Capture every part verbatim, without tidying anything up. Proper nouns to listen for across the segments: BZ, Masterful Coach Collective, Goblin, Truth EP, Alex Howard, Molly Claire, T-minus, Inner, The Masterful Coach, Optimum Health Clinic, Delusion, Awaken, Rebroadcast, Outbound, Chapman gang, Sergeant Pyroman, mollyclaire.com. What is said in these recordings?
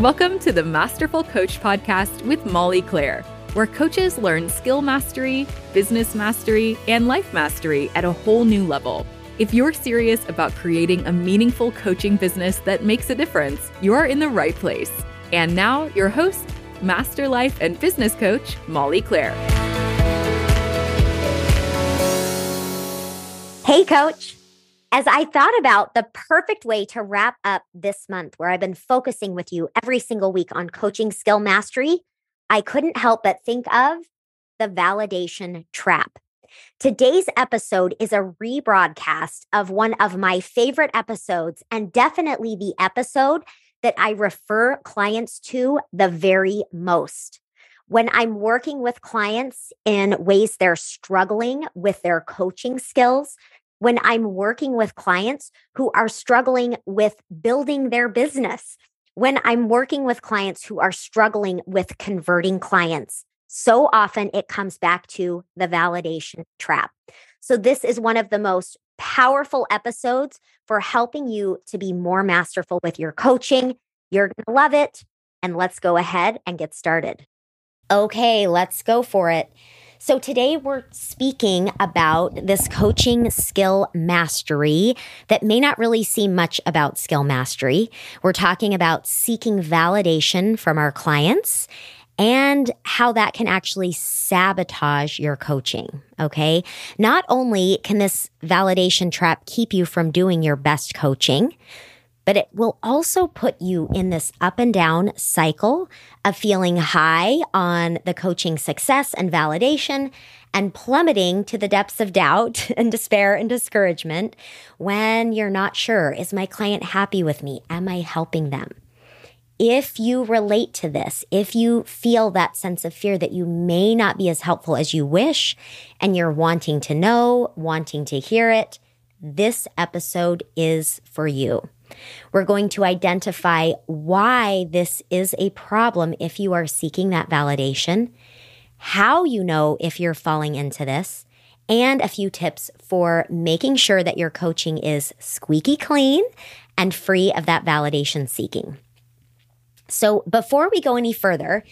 Welcome to the Masterful Coach podcast with Molly Claire, where coaches learn skill mastery, business mastery, and life mastery at a whole new level. If you're serious about creating a meaningful coaching business that makes a difference, you're in the right place. And now, your host, Master Life and Business Coach, Molly Claire. Hey, Coach. As I thought about the perfect way to wrap up this month, where I've been focusing with you every single week on coaching skill mastery, I couldn't help but think of the validation trap. Today's episode is a rebroadcast of one of my favorite episodes, and definitely the episode that I refer clients to the very most. When I'm working with clients in ways they're struggling with their coaching skills, when I'm working with clients who are struggling with building their business, when I'm working with clients who are struggling with converting clients, so often it comes back to the validation trap. So this is one of the most powerful episodes for helping you to be more masterful with your coaching. You're going to love it. And let's go ahead and get started. Okay, let's go for it. So today we're speaking about this coaching skill mastery that may not really seem much about skill mastery. We're talking about seeking validation from our clients and how that can actually sabotage your coaching, okay? Not only can this validation trap keep you from doing your best coaching, but it will also put you in this up and down cycle of feeling high on the coaching success and validation and plummeting to the depths of doubt and despair and discouragement when you're not sure, is my client happy with me? Am I helping them? If you relate to this, if you feel that sense of fear that you may not be as helpful as you wish, and you're wanting to know, wanting to hear it, this episode is for you. We're going to identify why this is a problem if you are seeking that validation, how you know if you're falling into this, and a few tips for making sure that your coaching is squeaky clean and free of that validation seeking. So before we go any further,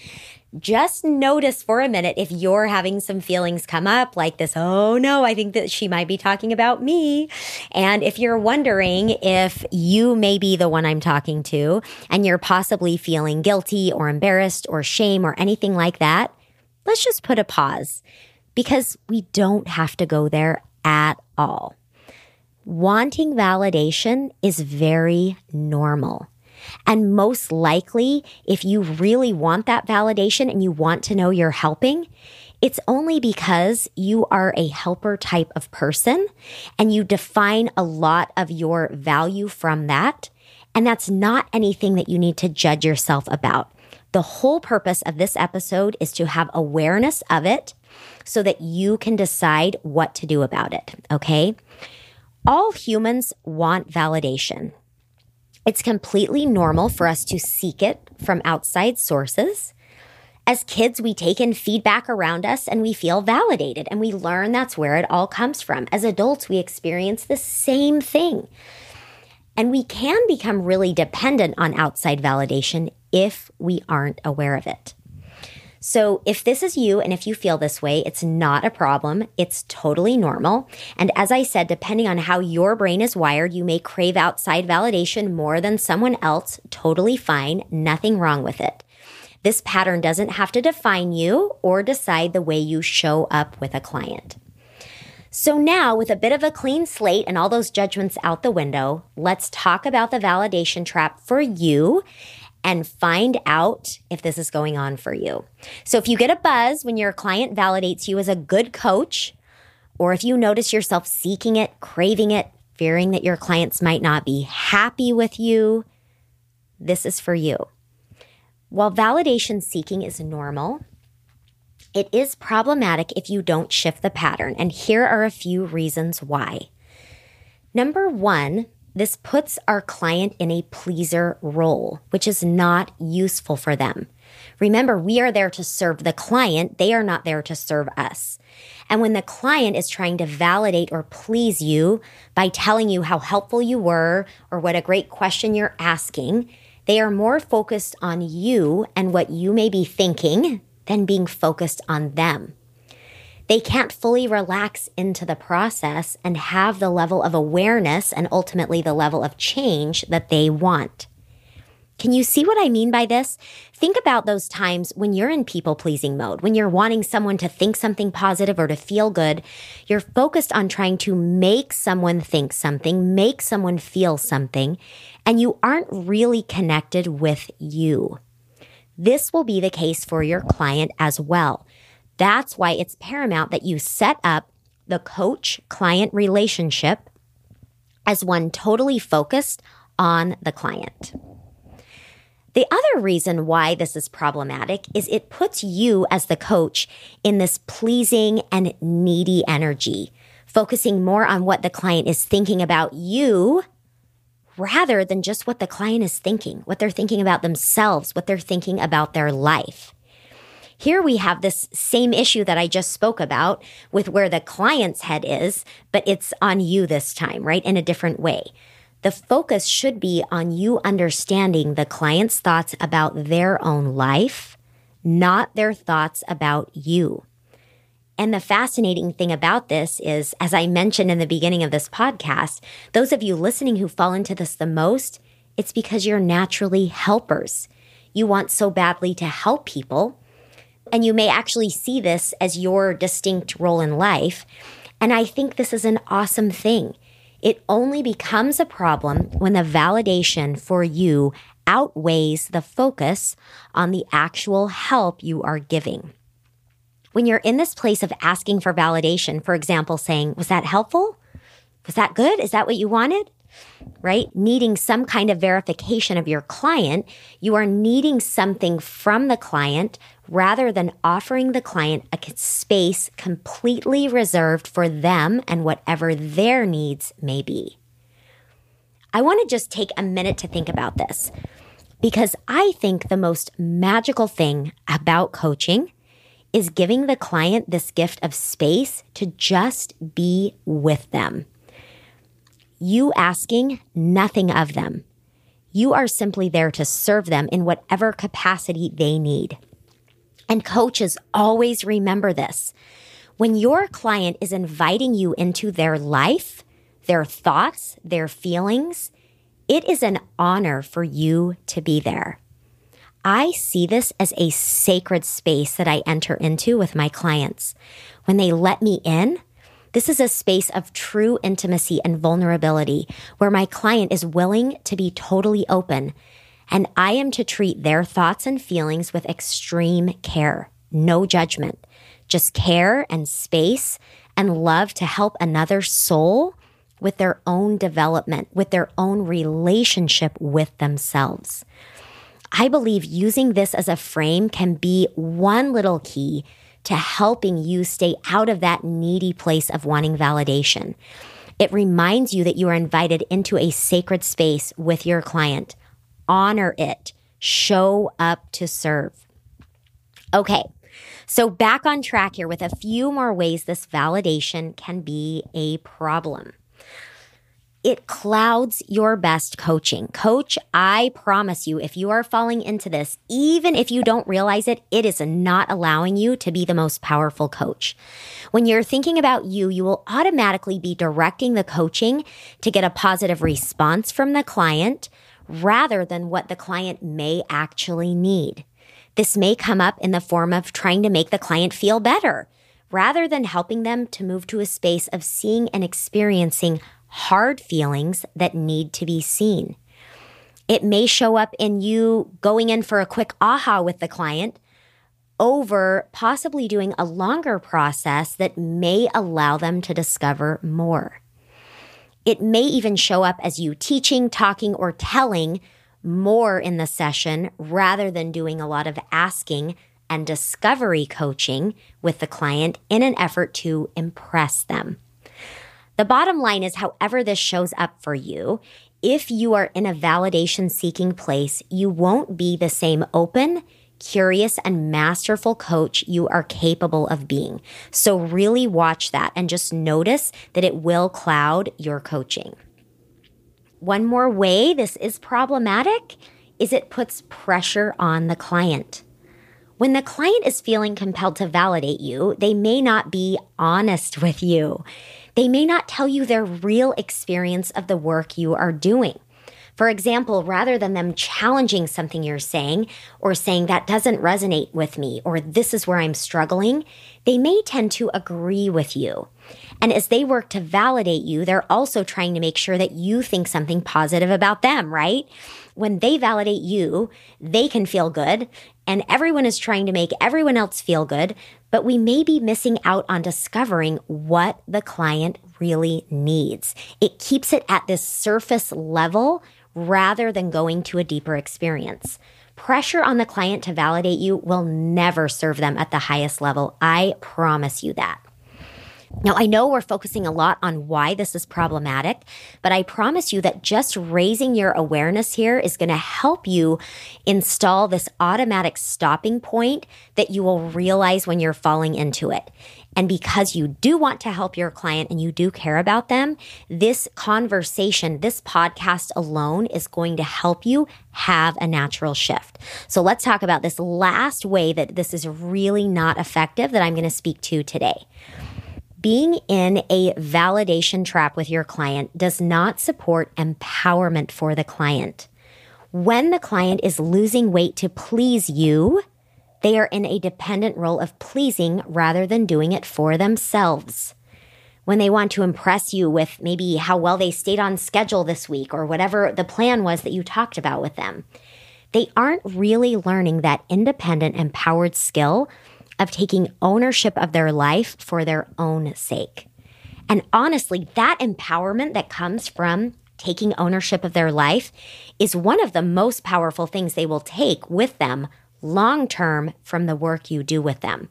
just notice for a minute if you're having some feelings come up like this, oh no, I think that she might be talking about me. And if you're wondering if you may be the one I'm talking to and you're possibly feeling guilty or embarrassed or shame or anything like that, let's just put a pause because we don't have to go there at all. Wanting validation is very normal. And most likely, if you really want that validation and you want to know you're helping, it's only because you are a helper type of person and you define a lot of your value from that. And that's not anything that you need to judge yourself about. The whole purpose of this episode is to have awareness of it so that you can decide what to do about it, okay? All humans want validation. It's completely normal for us to seek it from outside sources. As kids, we take in feedback around us and we feel validated and we learn that's where it all comes from. As adults, we experience the same thing. And we can become really dependent on outside validation if we aren't aware of it. So if this is you and if you feel this way, it's not a problem. It's totally normal. And as I said, depending on how your brain is wired, you may crave outside validation more than someone else. Totally fine. Nothing wrong with it. This pattern doesn't have to define you or decide the way you show up with a client. So now, with a bit of a clean slate and all those judgments out the window, let's talk about the validation trap for you and find out if this is going on for you. So if you get a buzz when your client validates you as a good coach, or if you notice yourself seeking it, craving it, fearing that your clients might not be happy with you, this is for you. While validation seeking is normal, it is problematic if you don't shift the pattern. And here are a few reasons why. Number one, this puts our client in a pleaser role, which is not useful for them. Remember, we are there to serve the client. They are not there to serve us. And when the client is trying to validate or please you by telling you how helpful you were or what a great question you're asking, They are more focused on you and what you may be thinking than being focused on them. They can't fully relax into the process and have the level of awareness and ultimately the level of change that they want. Can you see what I mean by this? Think about those times when you're in people-pleasing mode, when you're wanting someone to think something positive or to feel good. You're focused on trying to make someone think something, make someone feel something, and you aren't really connected with you. This will be the case for your client as well. That's why it's paramount that you set up the coach-client relationship as one totally focused on the client. The other reason why this is problematic is it puts you as the coach in this pleasing and needy energy, focusing more on what the client is thinking about you rather than just what the client is thinking, what they're thinking about themselves, what they're thinking about their life. Here we have this same issue that I just spoke about with where the client's head is, but it's on you this time, right? In a different way. The focus should be on you understanding the client's thoughts about their own life, not their thoughts about you. And the fascinating thing about this is, as I mentioned in the beginning of this podcast, those of you listening who fall into this the most, it's because you're naturally helpers. You want so badly to help people. And you may actually see this as your distinct role in life. And I think this is an awesome thing. It only becomes a problem when the validation for you outweighs the focus on the actual help you are giving. When you're in this place of asking for validation, for example, saying, was that helpful? Was that good? Is that what you wanted? Right? Needing some kind of verification of your client, you are needing something from the client rather than offering the client a space completely reserved for them and whatever their needs may be. I want to just take a minute to think about this because I think the most magical thing about coaching is giving the client this gift of space to just be with them. You asking nothing of them. You are simply there to serve them in whatever capacity they need. And coaches, always remember this. When your client is inviting you into their life, their thoughts, their feelings, it is an honor for you to be there. I see this as a sacred space that I enter into with my clients. When they let me in, this is a space of true intimacy and vulnerability where my client is willing to be totally open. And I am to treat their thoughts and feelings with extreme care, no judgment, just care and space and love to help another soul with their own development, with their own relationship with themselves. I believe using this as a frame can be one little key to helping you stay out of that needy place of wanting validation. It reminds you that you are invited into a sacred space with your client. Honor it. Show up to serve. Okay, so back on track here with a few more ways this validation can be a problem. It clouds your best coaching. Coach, I promise you, if you are falling into this, even if you don't realize it, it is not allowing you to be the most powerful coach. When you're thinking about you, you will automatically be directing the coaching to get a positive response from the client, rather than what the client may actually need. This may come up in the form of trying to make the client feel better, rather than helping them to move to a space of seeing and experiencing hard feelings that need to be seen. It may show up in you going in for a quick aha with the client over possibly doing a longer process that may allow them to discover more. It may even show up as you teaching, talking, or telling more in the session rather than doing a lot of asking and discovery coaching with the client in an effort to impress them. The bottom line is, however this shows up for you, if you are in a validation-seeking place, you won't be the same open, curious, and masterful coach you are capable of being. So really watch that and just notice that it will cloud your coaching. One more way this is problematic is it puts pressure on the client. When the client is feeling compelled to validate you, they may not be honest with you. They may not tell you their real experience of the work you are doing. For example, rather than them challenging something you're saying or saying that doesn't resonate with me or this is where I'm struggling, they may tend to agree with you. And as they work to validate you, they're also trying to make sure that you think something positive about them, right? When they validate you, they can feel good, and everyone is trying to make everyone else feel good, but we may be missing out on discovering what the client really needs. It keeps it at this surface level rather than going to a deeper experience. Pressure on the client to validate you will never serve them at the highest level. I promise you that. Now, I know we're focusing a lot on why this is problematic, but I promise you that just raising your awareness here is going to help you install this automatic stopping point that you will realize when you're falling into it. And because you do want to help your client and you do care about them, this conversation, this podcast alone is going to help you have a natural shift. So let's talk about this last way that this is really not effective that I'm going to speak to today. Being in a validation trap with your client does not support empowerment for the client. When the client is losing weight to please you, they are in a dependent role of pleasing rather than doing it for themselves. When they want to impress you with maybe how well they stayed on schedule this week or whatever the plan was that you talked about with them, they aren't really learning that independent, empowered skill of taking ownership of their life for their own sake. And honestly, that empowerment that comes from taking ownership of their life is one of the most powerful things they will take with them long-term from the work you do with them.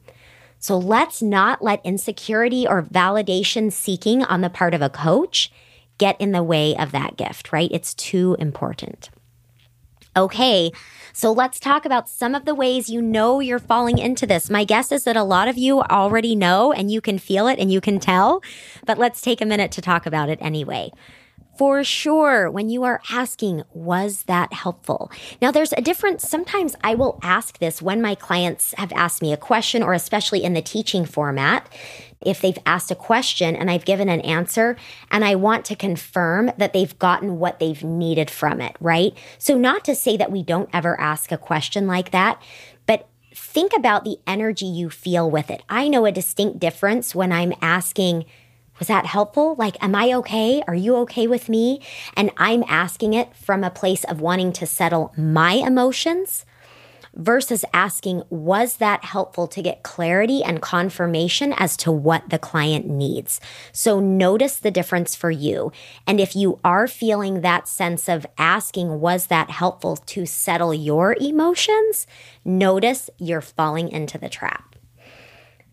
So let's not let insecurity or validation seeking on the part of a coach get in the way of that gift, right? It's too important. Okay, so let's talk about some of the ways you know you're falling into this. My guess is that a lot of you already know and you can feel it and you can tell, but let's take a minute to talk about it anyway. For sure, when you are asking, was that helpful? Now, there's a difference. Sometimes I will ask this when my clients have asked me a question, or especially in the teaching format, if they've asked a question and I've given an answer and I want to confirm that they've gotten what they've needed from it, right? So not to say that we don't ever ask a question like that, but think about the energy you feel with it. I know a distinct difference when I'm asking, was that helpful? Like, am I okay? Are you okay with me? And I'm asking it from a place of wanting to settle my emotions versus asking, was that helpful, to get clarity and confirmation as to what the client needs? So notice the difference for you. And if you are feeling that sense of asking, was that helpful, to settle your emotions, notice you're falling into the trap.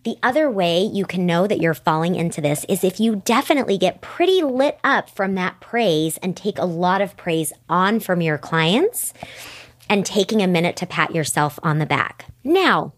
The other way you can know that you're falling into this is if you definitely get pretty lit up from that praise and take a lot of praise on from your clients and taking a minute to pat yourself on the back. Now,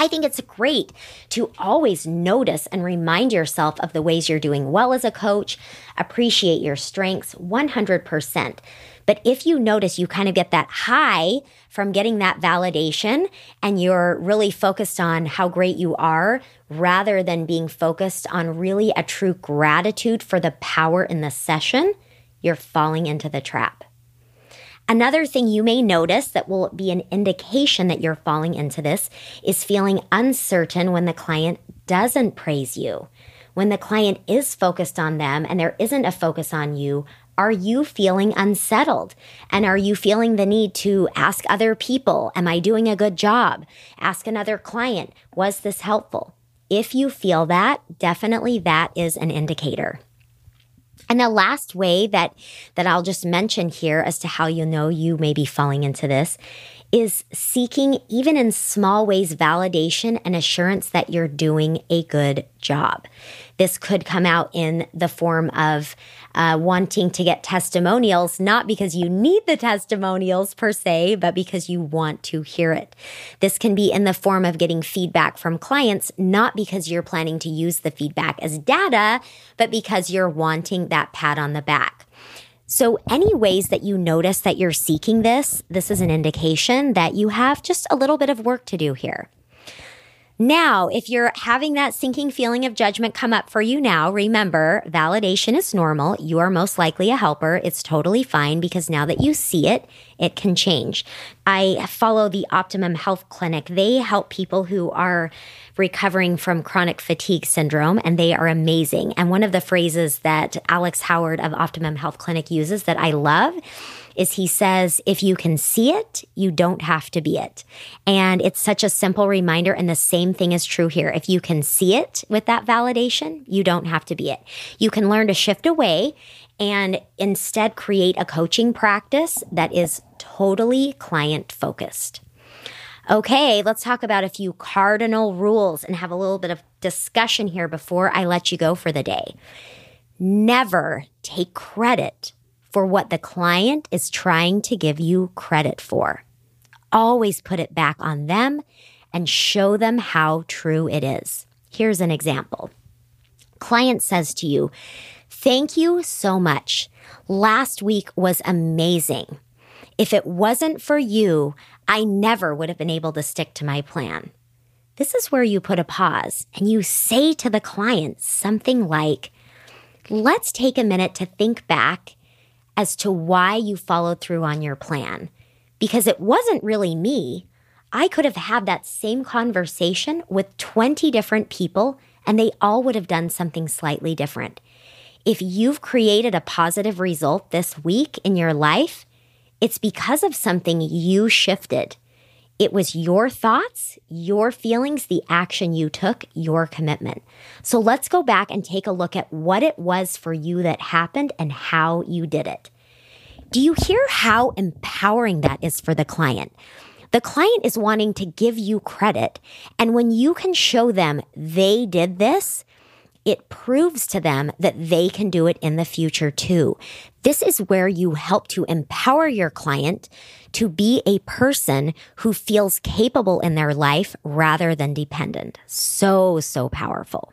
I think it's great to always notice and remind yourself of the ways you're doing well as a coach, appreciate your strengths one hundred percent. But if you notice you kind of get that high from getting that validation and you're really focused on how great you are rather than being focused on really a true gratitude for the power in the session, you're falling into the trap. Another thing you may notice that will be an indication that you're falling into this is feeling uncertain when the client doesn't praise you. When the client is focused on them and there isn't a focus on you, are you feeling unsettled? And are you feeling the need to ask other people, am I doing a good job? Ask another client, was this helpful? If you feel that, definitely that is an indicator. And the last way that, that I'll just mention here as to how you know you may be falling into this is seeking, even in small ways, validation and assurance that you're doing a good job. This could come out in the form of uh, wanting to get testimonials, not because you need the testimonials per se, but because you want to hear it. This can be in the form of getting feedback from clients, not because you're planning to use the feedback as data, but because you're wanting that pat on the back. So any ways that you notice that you're seeking this, this is an indication that you have just a little bit of work to do here. Now, if you're having that sinking feeling of judgment come up for you now, remember, validation is normal. You are most likely a helper. It's totally fine because now that you see it, it can change. I follow the Optimum Health Clinic. They help people who are recovering from chronic fatigue syndrome, and they are amazing. And one of the phrases that Alex Howard of Optimum Health Clinic uses that I love is he says, if you can see it, you don't have to be it. And it's such a simple reminder, and the same thing is true here. If you can see it with that validation, you don't have to be it. You can learn to shift away and instead create a coaching practice that is totally client-focused. Okay, let's talk about a few cardinal rules and have a little bit of discussion here before I let you go for the day. Never take credit for what the client is trying to give you credit for. Always put it back on them and show them how true it is. Here's an example. Client says to you, "Thank you so much. Last week was amazing. If it wasn't for you, I never would have been able to stick to my plan." This is where you put a pause and you say to the client something like, "Let's take a minute to think back as to why you followed through on your plan. Because it wasn't really me. I could have had that same conversation with twenty different people and they all would have done something slightly different. If you've created a positive result this week in your life, it's because of something you shifted. It was your thoughts, your feelings, the action you took, your commitment. So let's go back and take a look at what it was for you that happened and how you did it." Do you hear how empowering that is for the client? The client is wanting to give you credit, and when you can show them they did this, it proves to them that they can do it in the future too. This is where you help to empower your client to be a person who feels capable in their life rather than dependent. So, so powerful.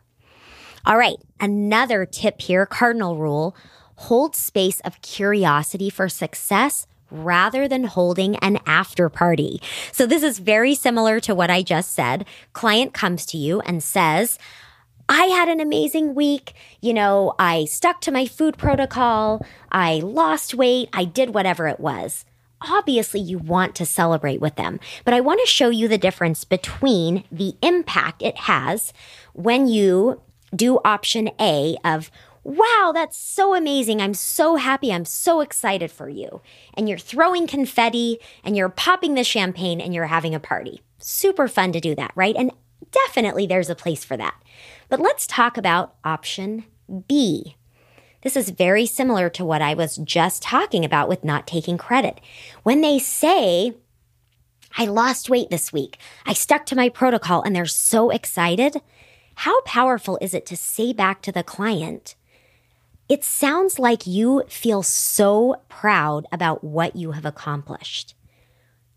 All right, another tip here, cardinal rule, hold space of curiosity for success rather than holding an after party. So this is very similar to what I just said. Client comes to you and says, "I had an amazing week. You know, I stuck to my food protocol. I lost weight. I did whatever it was." Obviously, you want to celebrate with them, but I want to show you the difference between the impact it has when you do option A of, "Wow, that's so amazing. I'm so happy. I'm so excited for you." And you're throwing confetti and you're popping the champagne and you're having a party. Super fun to do that, right? And definitely there's a place for that. But let's talk about option B. This is very similar to what I was just talking about with not taking credit. When they say, "I lost weight this week, I stuck to my protocol," and they're so excited, how powerful is it to say back to the client, "It sounds like you feel so proud about what you have accomplished.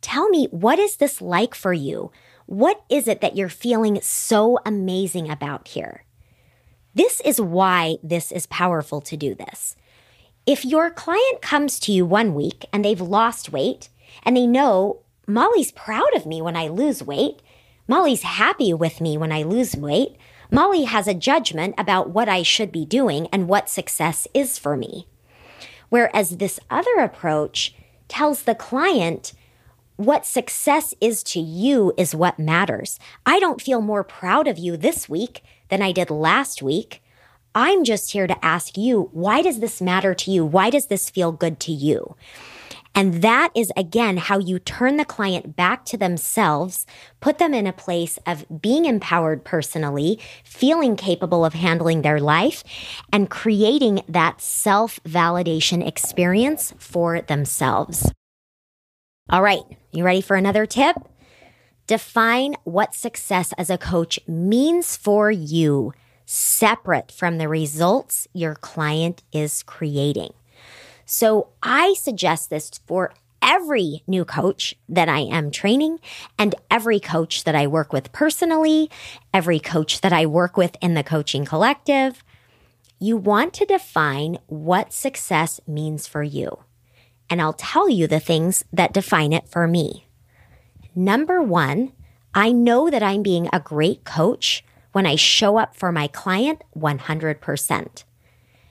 Tell me, what is this like for you? What is it that you're feeling so amazing about here?" This is why this is powerful to do this. If your client comes to you one week and they've lost weight and they know, "Molly's proud of me when I lose weight. Molly's happy with me when I lose weight. Molly has a judgment about what I should be doing and what success is for me." Whereas this other approach tells the client, "What success is to you is what matters. I don't feel more proud of you this week than I did last week. I'm just here to ask you, why does this matter to you? Why does this feel good to you?" And that is, again, how you turn the client back to themselves, put them in a place of being empowered personally, feeling capable of handling their life, and creating that self-validation experience for themselves. All right, you ready for another tip? Define what success as a coach means for you, separate from the results your client is creating. So I suggest this for every new coach that I am training and every coach that I work with personally, every coach that I work with in the coaching collective. You want to define what success means for you. And I'll tell you the things that define it for me. Number one, I know that I'm being a great coach when I show up for my client one hundred percent.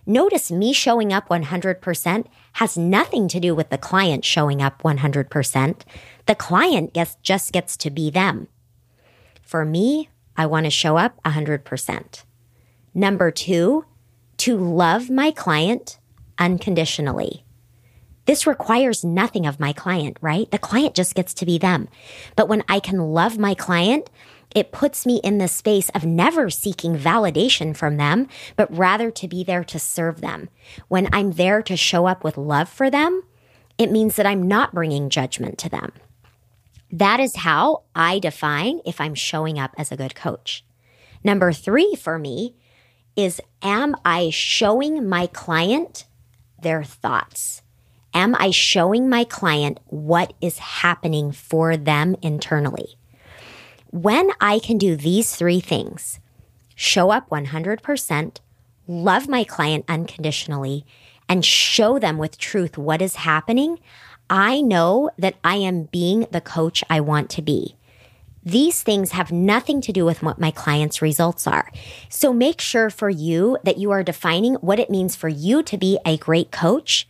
Notice me showing up one hundred percent has nothing to do with the client showing up one hundred percent. The client gets, just gets to be them. For me, I want to show up one hundred percent. Number two, to love my client unconditionally. This requires nothing of my client, right? The client just gets to be them. But when I can love my client, it puts me in the space of never seeking validation from them, but rather to be there to serve them. When I'm there to show up with love for them, it means that I'm not bringing judgment to them. That is how I define if I'm showing up as a good coach. Number three for me is, am I showing my client their thoughts? Am I showing my client what is happening for them internally? When I can do these three things, show up one hundred percent, love my client unconditionally, and show them with truth what is happening, I know that I am being the coach I want to be. These things have nothing to do with what my clients' results are. So make sure for you that you are defining what it means for you to be a great coach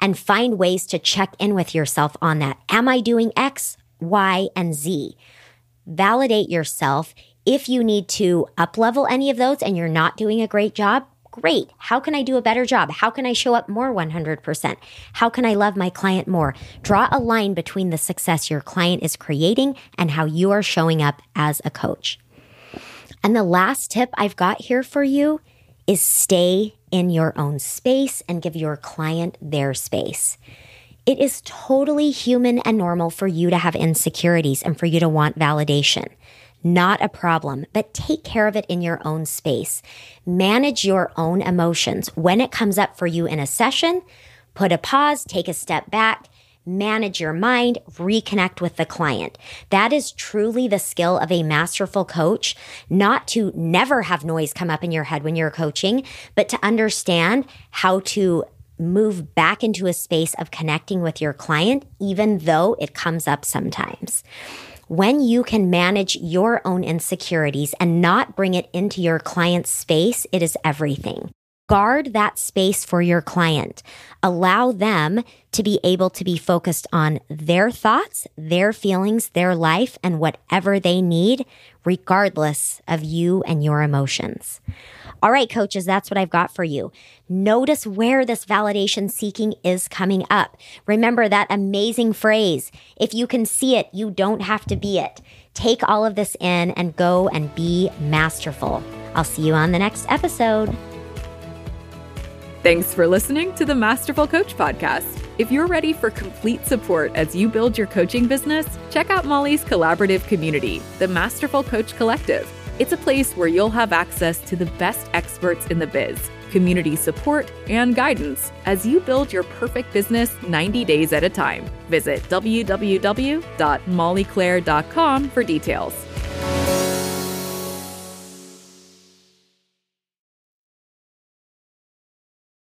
and find ways to check in with yourself on that. Am I doing X, Y, and Z? Validate yourself. If you need to up-level any of those and you're not doing a great job, great. How can I do a better job? How can I show up more one hundred percent? How can I love my client more? Draw a line between the success your client is creating and how you are showing up as a coach. And the last tip I've got here for you is stay in your own space and give your client their space. It is totally human and normal for you to have insecurities and for you to want validation. Not a problem, but take care of it in your own space. Manage your own emotions. When it comes up for you in a session, put a pause, take a step back, manage your mind, reconnect with the client. That is truly the skill of a masterful coach, not to never have noise come up in your head when you're coaching, but to understand how to move back into a space of connecting with your client, even though it comes up sometimes. When you can manage your own insecurities and not bring it into your client's space, it is everything. Guard that space for your client. Allow them to be able to be focused on their thoughts, their feelings, their life, and whatever they need, regardless of you and your emotions. All right, coaches, that's what I've got for you. Notice where this validation seeking is coming up. Remember that amazing phrase, if you can see it, you don't have to be it. Take all of this in and go and be masterful. I'll see you on the next episode. Thanks for listening to the Masterful Coach Podcast. If you're ready for complete support as you build your coaching business, check out Molly's collaborative community, the Masterful Coach Collective. It's a place where you'll have access to the best experts in the biz, community support, and guidance as you build your perfect business ninety days at a time. Visit w w w dot molly claire dot com for details.